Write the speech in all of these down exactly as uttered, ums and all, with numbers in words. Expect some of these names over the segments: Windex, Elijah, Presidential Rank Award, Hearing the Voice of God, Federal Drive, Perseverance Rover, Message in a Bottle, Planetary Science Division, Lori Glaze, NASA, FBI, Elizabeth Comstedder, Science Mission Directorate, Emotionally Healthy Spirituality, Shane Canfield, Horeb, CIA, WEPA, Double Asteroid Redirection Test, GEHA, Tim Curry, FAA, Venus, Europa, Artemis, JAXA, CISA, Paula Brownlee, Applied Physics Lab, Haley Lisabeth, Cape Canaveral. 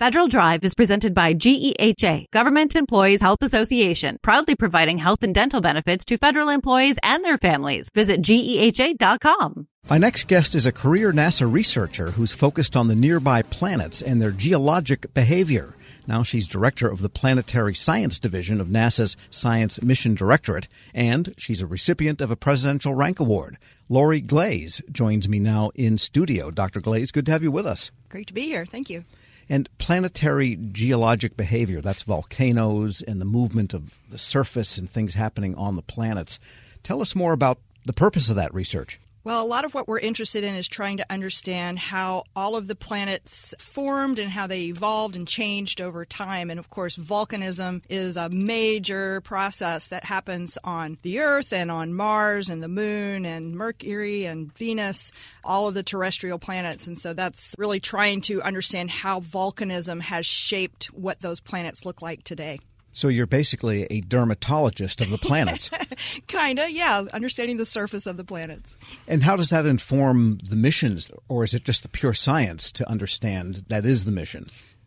Federal Drive is presented by G E H A, Government Employees Health Association, proudly providing health and dental benefits to federal employees and their families. Visit G E H A dot com. My next guest is a career NASA researcher who's focused on the nearby planets and their geologic behavior. Now she's director of the Planetary Science Division of NASA's Science Mission Directorate, and she's a recipient of a Presidential Rank Award. Lori Glaze joins me now in studio. Doctor Glaze, good to have you with us. Great to be here. Thank you. And planetary geologic behavior, that's volcanoes and the movement of the surface and things happening on the planets. Tell us more about the purpose of that research. Well, a lot of what we're interested in is trying to understand how all of the planets formed and how they evolved and changed over time. And, of course, volcanism is a major process that happens on the Earth and on Mars and the Moon and Mercury and Venus, all of the terrestrial planets. And so that's really trying to understand how volcanism has shaped what those planets look like today. So you're basically a dermatologist of the planets. Kind of, yeah, understanding the surface of the planets. And how does that inform the missions, or is it just the pure science to understand that is the mission?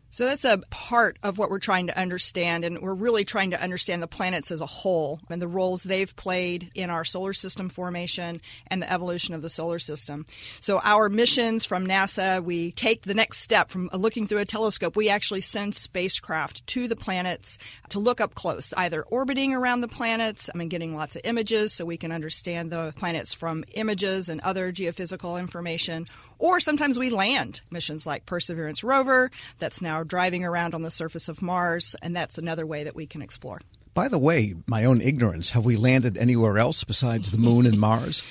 So that's a part of what we're trying to understand, and we're really trying to understand the planets as a whole and the roles they've played in our solar system formation and the evolution of the solar system. So our missions from NASA, we take the next step from looking through a telescope. We actually send spacecraft to the planets to look up close, either orbiting around the planets, I mean, getting lots of images so we can understand the planets from images and other geophysical information, or sometimes we land missions like Perseverance Rover that's now driving around on the surface of Mars, and that's another way that we can explore. By the way, my own ignorance, have we landed anywhere else besides the Moon and Mars?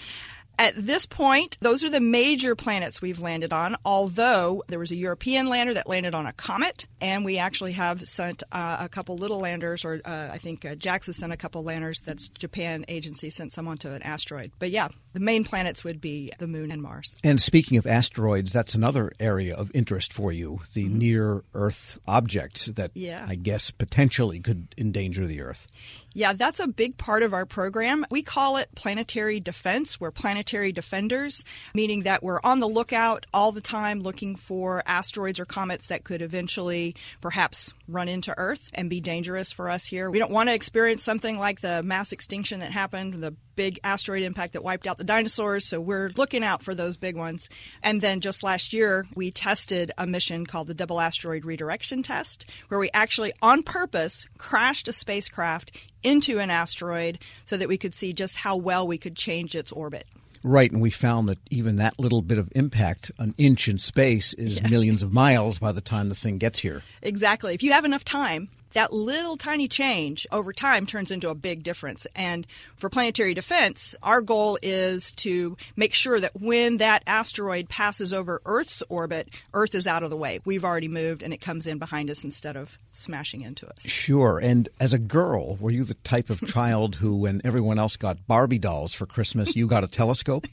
At this point, those are the major planets we've landed on, although there was a European lander that landed on a comet, and we actually have sent uh, a couple little landers, or uh, I think uh, JAXA sent a couple landers, that's Japan agency, sent some onto an asteroid. But yeah, the main planets would be the Moon and Mars. And speaking of asteroids, that's another area of interest for you, the mm-hmm. near-Earth objects that yeah. I guess potentially could endanger the Earth. Yeah, that's a big part of our program. We call it planetary defense. We're planetary defenders, meaning that we're on the lookout all the time looking for asteroids or comets that could eventually perhaps run into Earth and be dangerous for us here. We don't want to experience something like the mass extinction that happened, the big asteroid impact that wiped out the dinosaurs, so we're looking out for those big ones. And then just last year, we tested a mission called the Double Asteroid Redirection Test, where we actually, on purpose, crashed a spacecraft into an asteroid so that we could see just how well we could change its orbit. Right, and we found that even that little bit of impact, an inch in space, is yeah. millions of miles by the time the thing gets here. Exactly. If you have enough time, that little tiny change over time turns into a big difference. And for planetary defense, our goal is to make sure that when that asteroid passes over Earth's orbit, Earth is out of the way. We've already moved and it comes in behind us instead of smashing into us. Sure. And as a girl, were you the type of child who, when everyone else got Barbie dolls for Christmas, you got a telescope?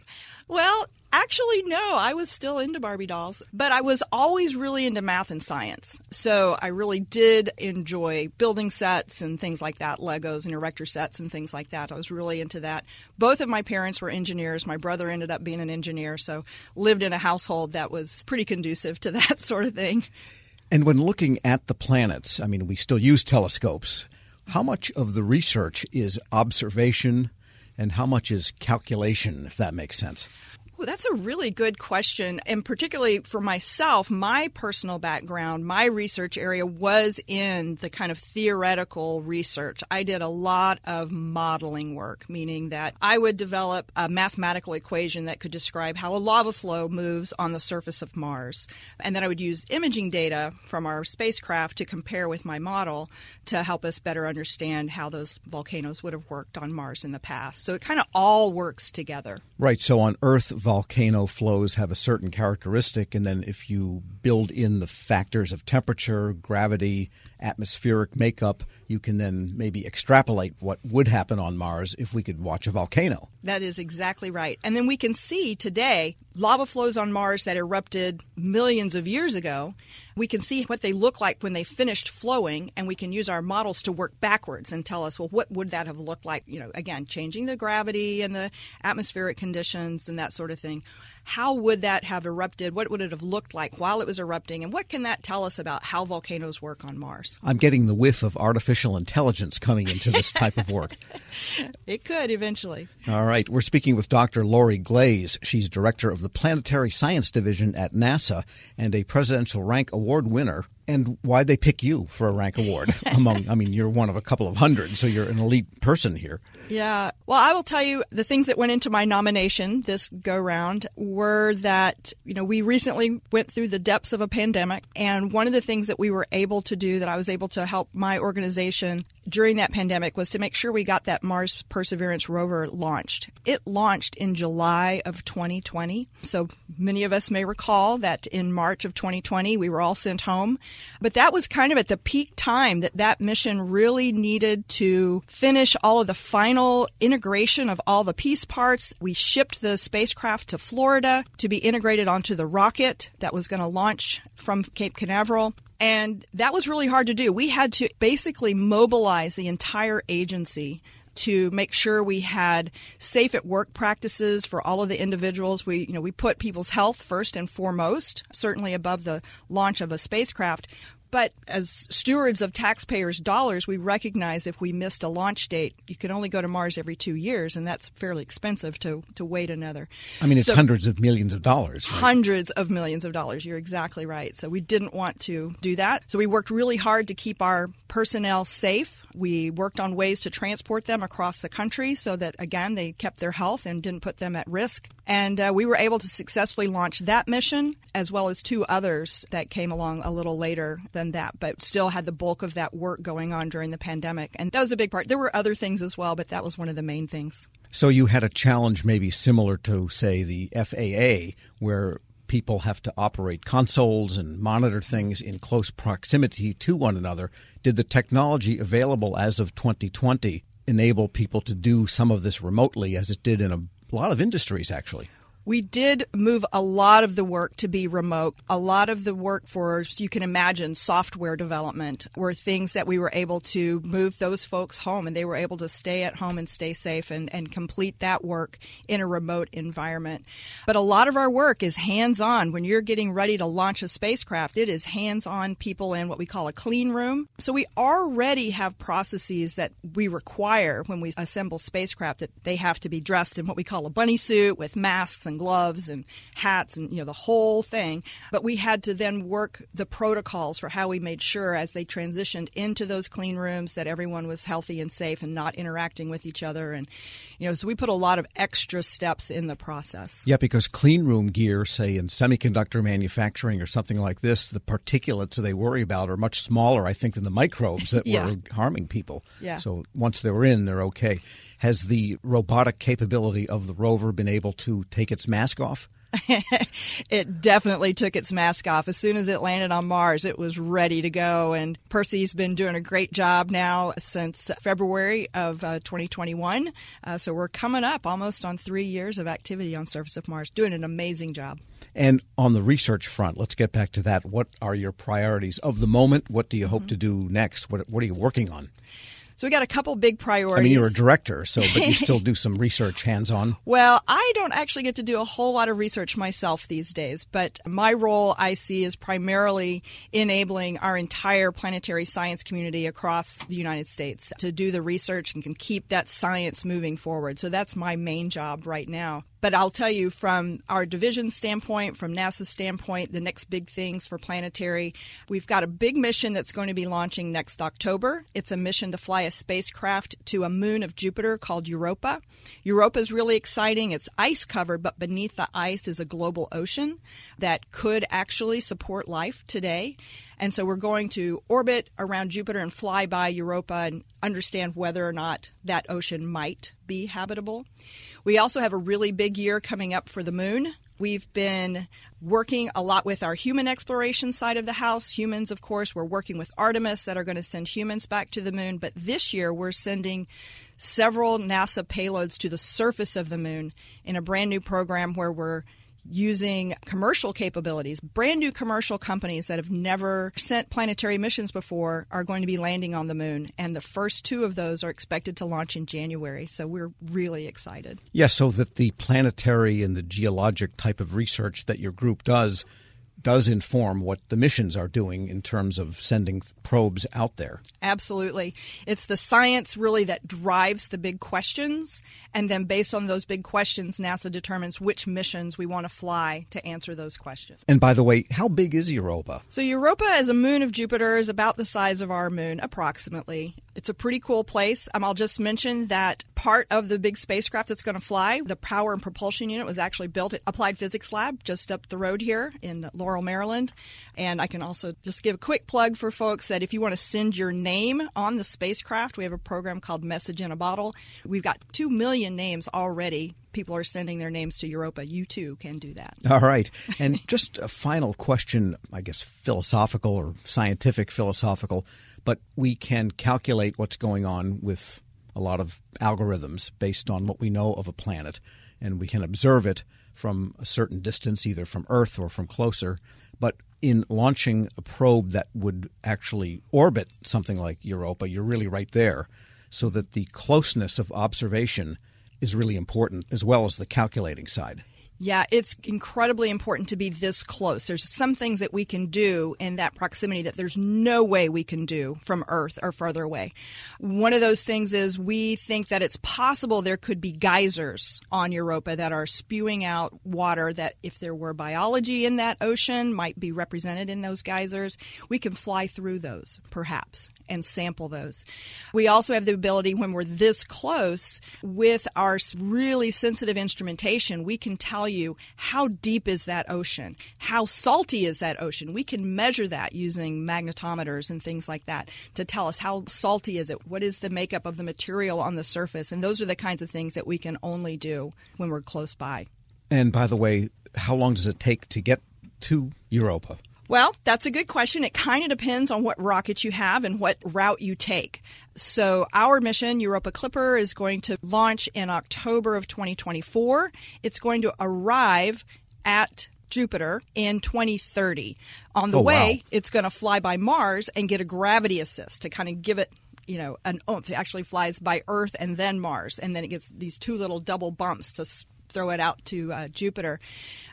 Well, actually, no, I was still into Barbie dolls, but I was always really into math and science. So I really did enjoy building sets and things like that, Legos and erector sets and things like that. I was really into that. Both of my parents were engineers. My brother ended up being an engineer, so lived in a household that was pretty conducive to that sort of thing. And when looking at the planets, I mean, we still use telescopes. How much of the research is observation and how much is calculation, if that makes sense? Well, that's a really good question, and particularly for myself, my personal background, my research area was in the kind of theoretical research. I did a lot of modeling work, meaning that I would develop a mathematical equation that could describe how a lava flow moves on the surface of Mars, and then I would use imaging data from our spacecraft to compare with my model to help us better understand how those volcanoes would have worked on Mars in the past. So it kind of all works together. Right. So on Earth, volcano flows have a certain characteristic, and then if you build in the factors of temperature, gravity, atmospheric makeup, you can then maybe extrapolate what would happen on Mars if we could watch a volcano. That is exactly right. And then we can see today lava flows on Mars that erupted millions of years ago. We can see what they look like when they finished flowing, and we can use our models to work backwards and tell us, well, what would that have looked like? You know, again, changing the gravity and the atmospheric conditions and that sort of thing. how would that have erupted? What would it have looked like while it was erupting? And what can that tell us about how volcanoes work on Mars? I'm getting the whiff of artificial intelligence coming into this type of work. It could eventually. All right. We're speaking with Doctor Lori Glaze. She's director of the Planetary Science Division at NASA and a Presidential Rank Award winner. And why'd they pick you for a rank award? Among, I mean, you're one of a couple of hundred, so you're an elite person here. Yeah. Well, I will tell you the things that went into my nomination this go-round were that, you know, we recently went through the depths of a pandemic. And one of the things that we were able to do, that I was able to help my organization during that pandemic, was to make sure we got that Mars Perseverance Rover launched. It launched in July of twenty twenty. So many of us may recall that in March of twenty twenty, we were all sent home. But that was kind of at the peak time that that mission really needed to finish all of the final integration of all the piece parts. We shipped the spacecraft to Florida to be integrated onto the rocket that was going to launch from Cape Canaveral. And that was really hard to do. We had to basically mobilize the entire agency to make sure we had safe at work practices for all of the individuals. We, you know, we put people's health first and foremost, certainly above the launch of a spacecraft. But as stewards of taxpayers' dollars, we recognize if we missed a launch date, you can only go to Mars every two years, and that's fairly expensive to, to wait another. I mean, it's so, hundreds of millions of dollars. Right? Hundreds of millions of dollars. You're exactly right. So we didn't want to do that. So we worked really hard to keep our personnel safe. We worked on ways to transport them across the country so that, again, they kept their health and didn't put them at risk. And uh, we were able to successfully launch that mission, as well as two others that came along a little later than that, but still had the bulk of that work going on during the pandemic. And that was a big part. There were other things as well, but that was one of the main things. So you had a challenge maybe similar to, say, the F A A, where people have to operate consoles and monitor things in close proximity to one another. Did the technology available as of twenty twenty enable people to do some of this remotely, as it did in a A lot of industries, actually? We did move a lot of the work to be remote. A lot of the work for, you can imagine, software development were things that we were able to move those folks home, and they were able to stay at home and stay safe and, and complete that work in a remote environment. But a lot of our work is hands-on. When you're getting ready to launch a spacecraft, it is hands-on people in what we call a clean room. So we already have processes that we require when we assemble spacecraft, that they have to be dressed in what we call a bunny suit with masks and And gloves and hats and, you know, the whole thing. But we had to then work the protocols for how we made sure, as they transitioned into those clean rooms, that everyone was healthy and safe and not interacting with each other. And, you know, so we put a lot of extra steps in the process. Yeah, because clean room gear, say in semiconductor manufacturing or something like this, the particulates they worry about are much smaller, I think, than the microbes that yeah. were harming people. Yeah. So once they were in, they're okay. Has the robotic capability of the rover been able to take its mask off? It definitely took its mask off. As soon as it landed on Mars, it was ready to go. And Percy's been doing a great job now since February of uh, twenty twenty-one. Uh, so we're coming up almost on three years of activity on the surface of Mars, doing an amazing job. And on the research front, let's get back to that. What are your priorities of the moment? What do you hope mm-hmm. to do next? What, what are you working on? So we got a couple big priorities. I mean, you're a director, so but you still do some research hands-on. Well, I don't actually get to do a whole lot of research myself these days, but my role I see is primarily enabling our entire planetary science community across the United States to do the research and can keep that science moving forward. So that's my main job right now. But I'll tell you, from our division standpoint, from NASA's standpoint, the next big things for planetary, we've got a big mission that's going to be launching next October. It's a mission to fly a spacecraft to a moon of Jupiter called Europa. Europa is really exciting. It's ice covered, but beneath the ice is a global ocean that could actually support life today. And so we're going to orbit around Jupiter and fly by Europa and understand whether or not that ocean might be habitable. We also have a really big year coming up for the moon. We've been working a lot with our human exploration side of the house. Humans, of course, we're working with Artemis that are going to send humans back to the moon. But this year we're sending several NASA payloads to the surface of the moon in a brand new program where we're using commercial capabilities. Brand new commercial companies that have never sent planetary missions before are going to be landing on the moon. And the first two of those are expected to launch in January. So we're really excited. Yeah, so that the planetary and the geologic type of research that your group does does inform what the missions are doing in terms of sending probes out there. Absolutely. It's the science really that drives the big questions. And then based on those big questions, NASA determines which missions we want to fly to answer those questions. And by the way, how big is Europa? So Europa is a moon of Jupiter, is about the size of our moon, approximately. It's a pretty cool place. Um, I'll just mention that part of the big spacecraft that's going to fly, the power and propulsion unit, was actually built at Applied Physics Lab just up the road here in Laurel, Maryland. And I can also just give a quick plug for folks that if you want to send your name on the spacecraft, we have a program called Message in a Bottle. We've got two million names already. People are sending their names to Europa. You too can do that. All right. And just a final question, I guess philosophical or scientific philosophical, but we can calculate what's going on with a lot of algorithms based on what we know of a planet, and we can observe it from a certain distance, either from Earth or from closer. But in launching a probe that would actually orbit something like Europa, you're really right there, so that the closeness of observation is really important, as well as the calculating side. Yeah, it's incredibly important to be this close. There's some things that we can do in that proximity that there's no way we can do from Earth or further away. One of those things is we think that it's possible there could be geysers on Europa that are spewing out water that, if there were biology in that ocean, might be represented in those geysers. We can fly through those, perhaps, and sample those. We also have the ability, when we're this close, with our really sensitive instrumentation, we can tell you how deep is that ocean, how salty is that ocean. We can measure that using magnetometers and things like that to tell us how salty is it, what is the makeup of the material on the surface, and those are the kinds of things that we can only do when we're close by. And by the way, how long does it take to get to Europa? Well, that's a good question. It kind of depends on what rocket you have and what route you take. So our mission, Europa Clipper, is going to launch in October of twenty twenty-four. It's going to arrive at Jupiter in twenty thirty. On the oh, way, wow. It's going to fly by Mars and get a gravity assist to kind of give it, you know, an oomph. It actually flies by Earth and then Mars, and then it gets these two little double bumps to throw it out to uh, Jupiter.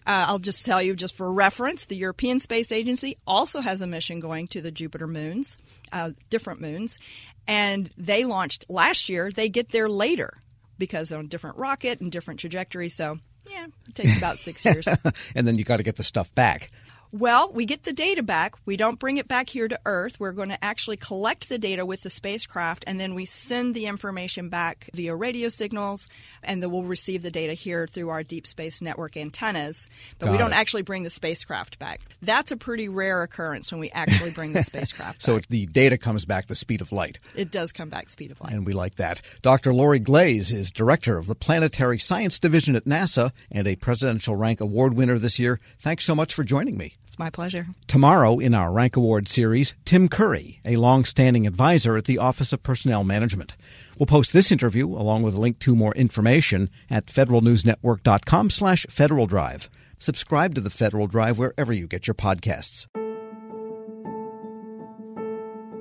Uh, I'll just tell you, just for reference, the European Space Agency also has a mission going to the Jupiter moons, uh, different moons, and they launched last year. They get there later because on a different rocket and different trajectory. So, yeah, it takes about six years. And then you got to get the stuff back. Well, we get the data back. We don't bring it back here to Earth. We're going to actually collect the data with the spacecraft, and then we send the information back via radio signals, and then we'll receive the data here through our deep space network antennas. But Got we don't it. actually bring the spacecraft back. That's a pretty rare occurrence when we actually bring the spacecraft so back. So the data comes back the speed of light. It does come back speed of light. And we like that. Doctor Lori Glaze is director of the Planetary Science Division at NASA and a Presidential Rank Award winner this year. Thanks so much for joining me. It's my pleasure. Tomorrow in our Rank Award series, Tim Curry, a long-standing advisor at the Office of Personnel Management. We'll post this interview along with a link to more information at federalnewsnetwork.com slash Federal Drive. Subscribe to the Federal Drive wherever you get your podcasts.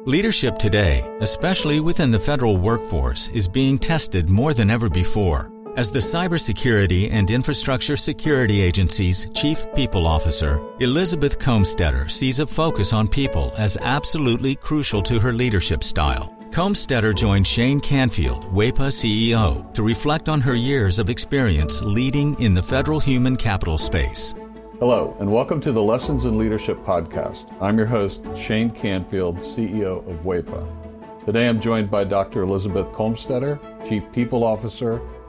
Leadership today, especially within the federal workforce, is being tested more than ever before. As the Cybersecurity and Infrastructure Security Agency's Chief People Officer, Elizabeth Comstedder sees a focus on people as absolutely crucial to her leadership style. Comstedder joined Shane Canfield, WEPA C E O, to reflect on her years of experience leading in the federal human capital space. Hello, and welcome to the Lessons in Leadership podcast. I'm your host, Shane Canfield, C E O of WEPA. Today I'm joined by Doctor Elizabeth Comstedder, Chief People Officer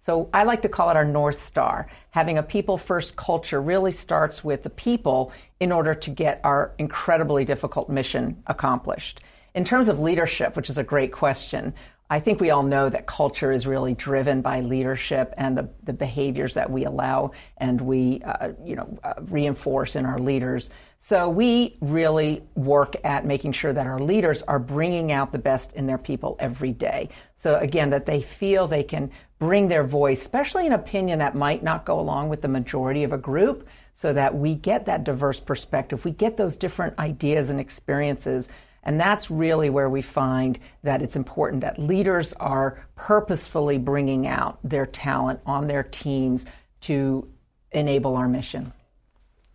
So I like to call it our North Star. Having a people-first culture really starts with the people in order to get our incredibly difficult mission accomplished. In terms of leadership, which is a great question, I think we all know that culture is really driven by leadership and the, the behaviors that we allow and we, uh, you know, uh, reinforce in our leaders. So we really work at making sure that our leaders are bringing out the best in their people every day. So again, that they feel they can bring their voice, especially an opinion that might not go along with the majority of a group, so that we get that diverse perspective. We get those different ideas and experiences. And that's really where we find that it's important that leaders are purposefully bringing out their talent on their teams to enable our mission.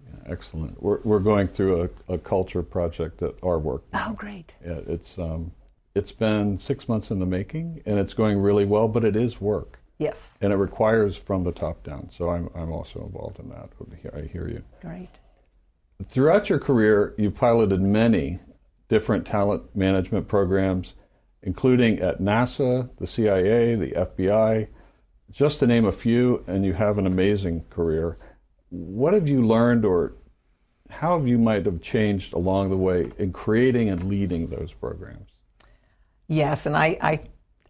Yeah, excellent. We're we're going through a, a culture project at our work. Oh, great. Yeah, it's um, it's been six months in the making, and it's going really well, but it is work. Yes. And it requires from the top down. So I'm I'm also involved in that. I hear you. Great. Throughout your career, you piloted many different talent management programs, including at NASA, the C I A, the F B I, just to name a few, and you have an amazing career. What have you learned, or how have you might have changed along the way in creating and leading those programs? Yes, and I, I,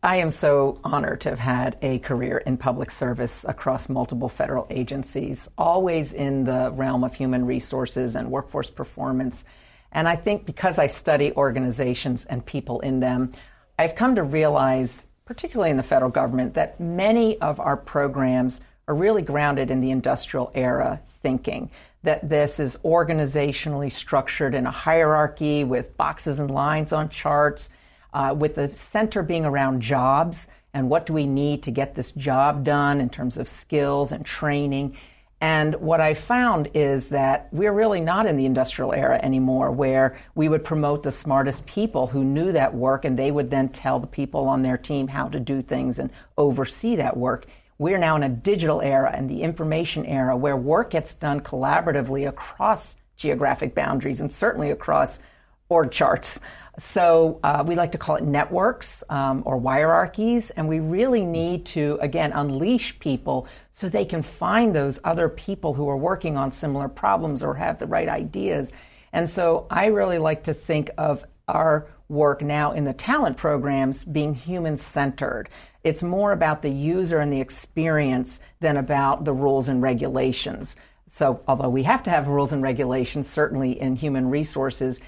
I am so honored to have had a career in public service across multiple federal agencies, always in the realm of human resources and workforce performance. And I think because I study organizations and people in them, I've come to realize, particularly in the federal government, that many of our programs are really grounded in the industrial era thinking, that this is organizationally structured in a hierarchy with boxes and lines on charts, uh, with the center being around jobs and what do we need to get this job done in terms of skills and training. And what I found is that we're really not in the industrial era anymore, where we would promote the smartest people who knew that work, and they would then tell the people on their team how to do things and oversee that work. We're now in a digital era and the information era where work gets done collaboratively across geographic boundaries and certainly across org charts. So uh, we like to call it networks um, or hierarchies, and we really need to, again, unleash people so they can find those other people who are working on similar problems or have the right ideas. And so I really like to think of our work now in the talent programs being human-centered. It's more about the user and the experience than about the rules and regulations. So although we have to have rules and regulations, certainly in human resources,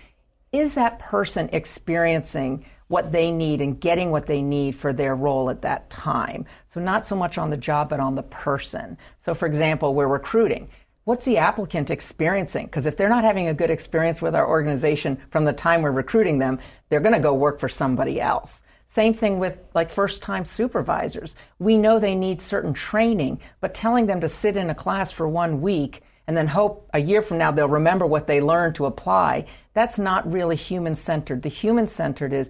is that person experiencing what they need and getting what they need for their role at that time? So not so much on the job, but on the person. So for example, we're recruiting. What's the applicant experiencing? Because if they're not having a good experience with our organization from the time we're recruiting them, they're going to go work for somebody else. Same thing with like first-time supervisors. We know they need certain training, but telling them to sit in a class for one week and then hope a year from now they'll remember what they learned to apply, that's not really human-centered. The human-centered is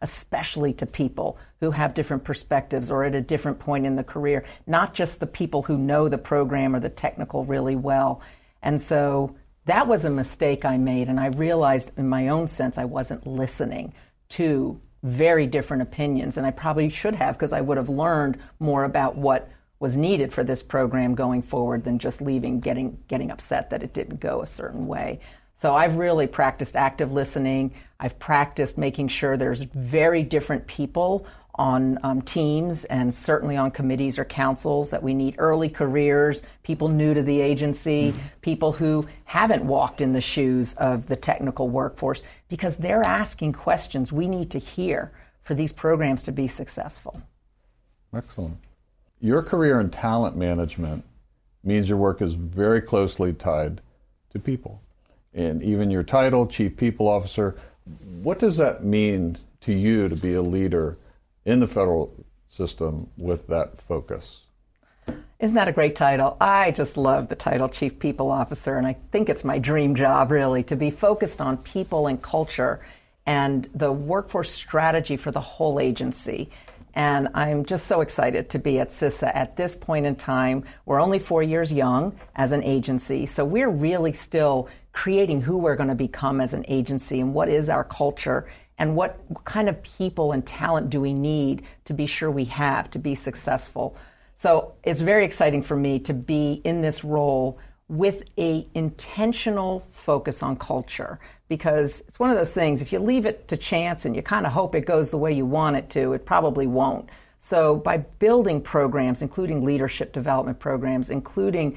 especially to people who have different perspectives or at a different point in the career, not just the people who know the program or the technical really well. And so that was a mistake I made, and I realized in my own sense I wasn't listening to very different opinions, and I probably should have because I would have learned more about what was needed for this program going forward than just leaving, getting getting upset that it didn't go a certain way. So I've really practiced active listening. I've practiced making sure there's very different people on um, teams and certainly on committees or councils, that we need early careers, people new to the agency, people who haven't walked in the shoes of the technical workforce, because they're asking questions we need to hear for these programs to be successful. Excellent. Your career in talent management means your work is very closely tied to people. And even your title, Chief People Officer, what does that mean to you to be a leader in the federal system with that focus? Isn't that a great title? I just love the title Chief People Officer, and I think it's my dream job, really, to be focused on people and culture and the workforce strategy for the whole agency. And I'm just so excited to be at CISA at this point in time. We're only four years young as an agency, so we're really still creating who we're going to become as an agency and what is our culture and what kind of people and talent do we need to be sure we have to be successful. So it's very exciting for me to be in this role with a intentional focus on culture, because it's one of those things, if you leave it to chance and you kind of hope it goes the way you want it to, it probably won't. So by building programs, including leadership development programs, including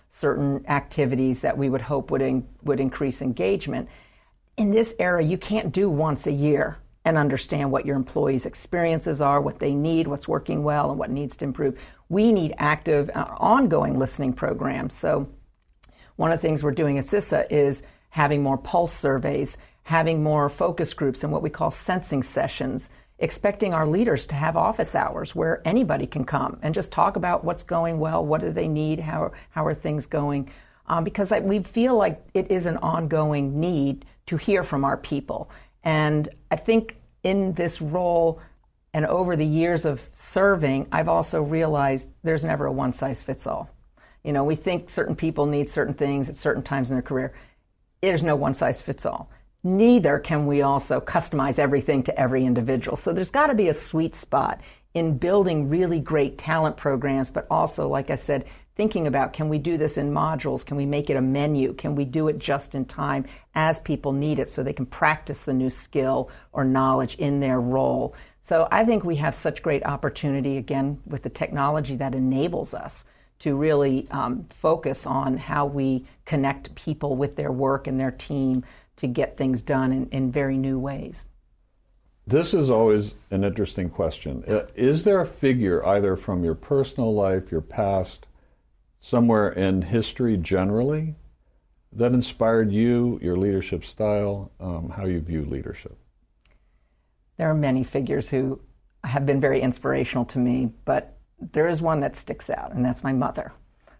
certain activities that we would hope would in, would increase engagement. In this era, you can't do once a year and understand what your employees' experiences are, what they need, what's working well, and what needs to improve. We need active, uh, ongoing listening programs. So one of the things we're doing at CISA is having more pulse surveys, having more focus groups and what we call sensing sessions, expecting our leaders to have office hours where anybody can come and just talk about what's going well, what do they need, how, how are things going, um, because I, we feel like it is an ongoing need to hear from our people. And I think in this role and over the years of serving, I've also realized there's never a one-size-fits-all. You know, we think certain people need certain things at certain times in their career. There's no one-size-fits-all. Neither can we also customize everything to every individual. So there's got to be a sweet spot in building really great talent programs, but also, like I said, thinking about, can we do this in modules? Can we make it a menu? Can we do it just in time as people need it so they can practice the new skill or knowledge in their role? So I think we have such great opportunity, again, with the technology that enables us to really um, focus on how we connect people with their work and their team to get things done in, in very new ways. This is always an interesting question. Is there a figure, either from your personal life, your past, somewhere in history generally, that inspired you, your leadership style, um, how you view leadership? There are many figures who have been very inspirational to me, but there is one that sticks out, and that's my mother,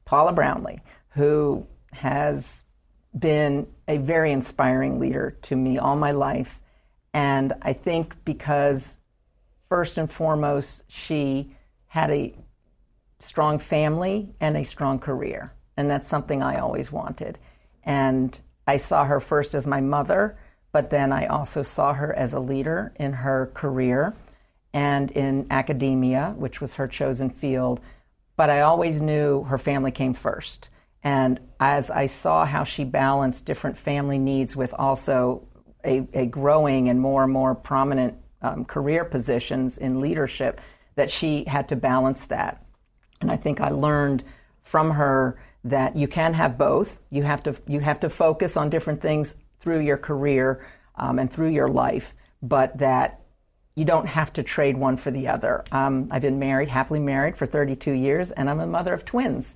Paula Brownlee, who has been a very inspiring leader to me all my life. And I think because, first and foremost, she had a strong family and a strong career. And that's something I always wanted. And I saw her first as my mother, but then I also saw her as a leader in her career and in academia, which was her chosen field. But I always knew her family came first. And as I saw how she balanced different family needs with also A, a growing and more and more prominent um, career positions in leadership, that she had to balance that. And I think I learned from her that you can have both. You have to you have to focus on different things through your career um, and through your life, but that you don't have to trade one for the other. Um, I've been married, happily married for thirty-two years, and I'm a mother of twins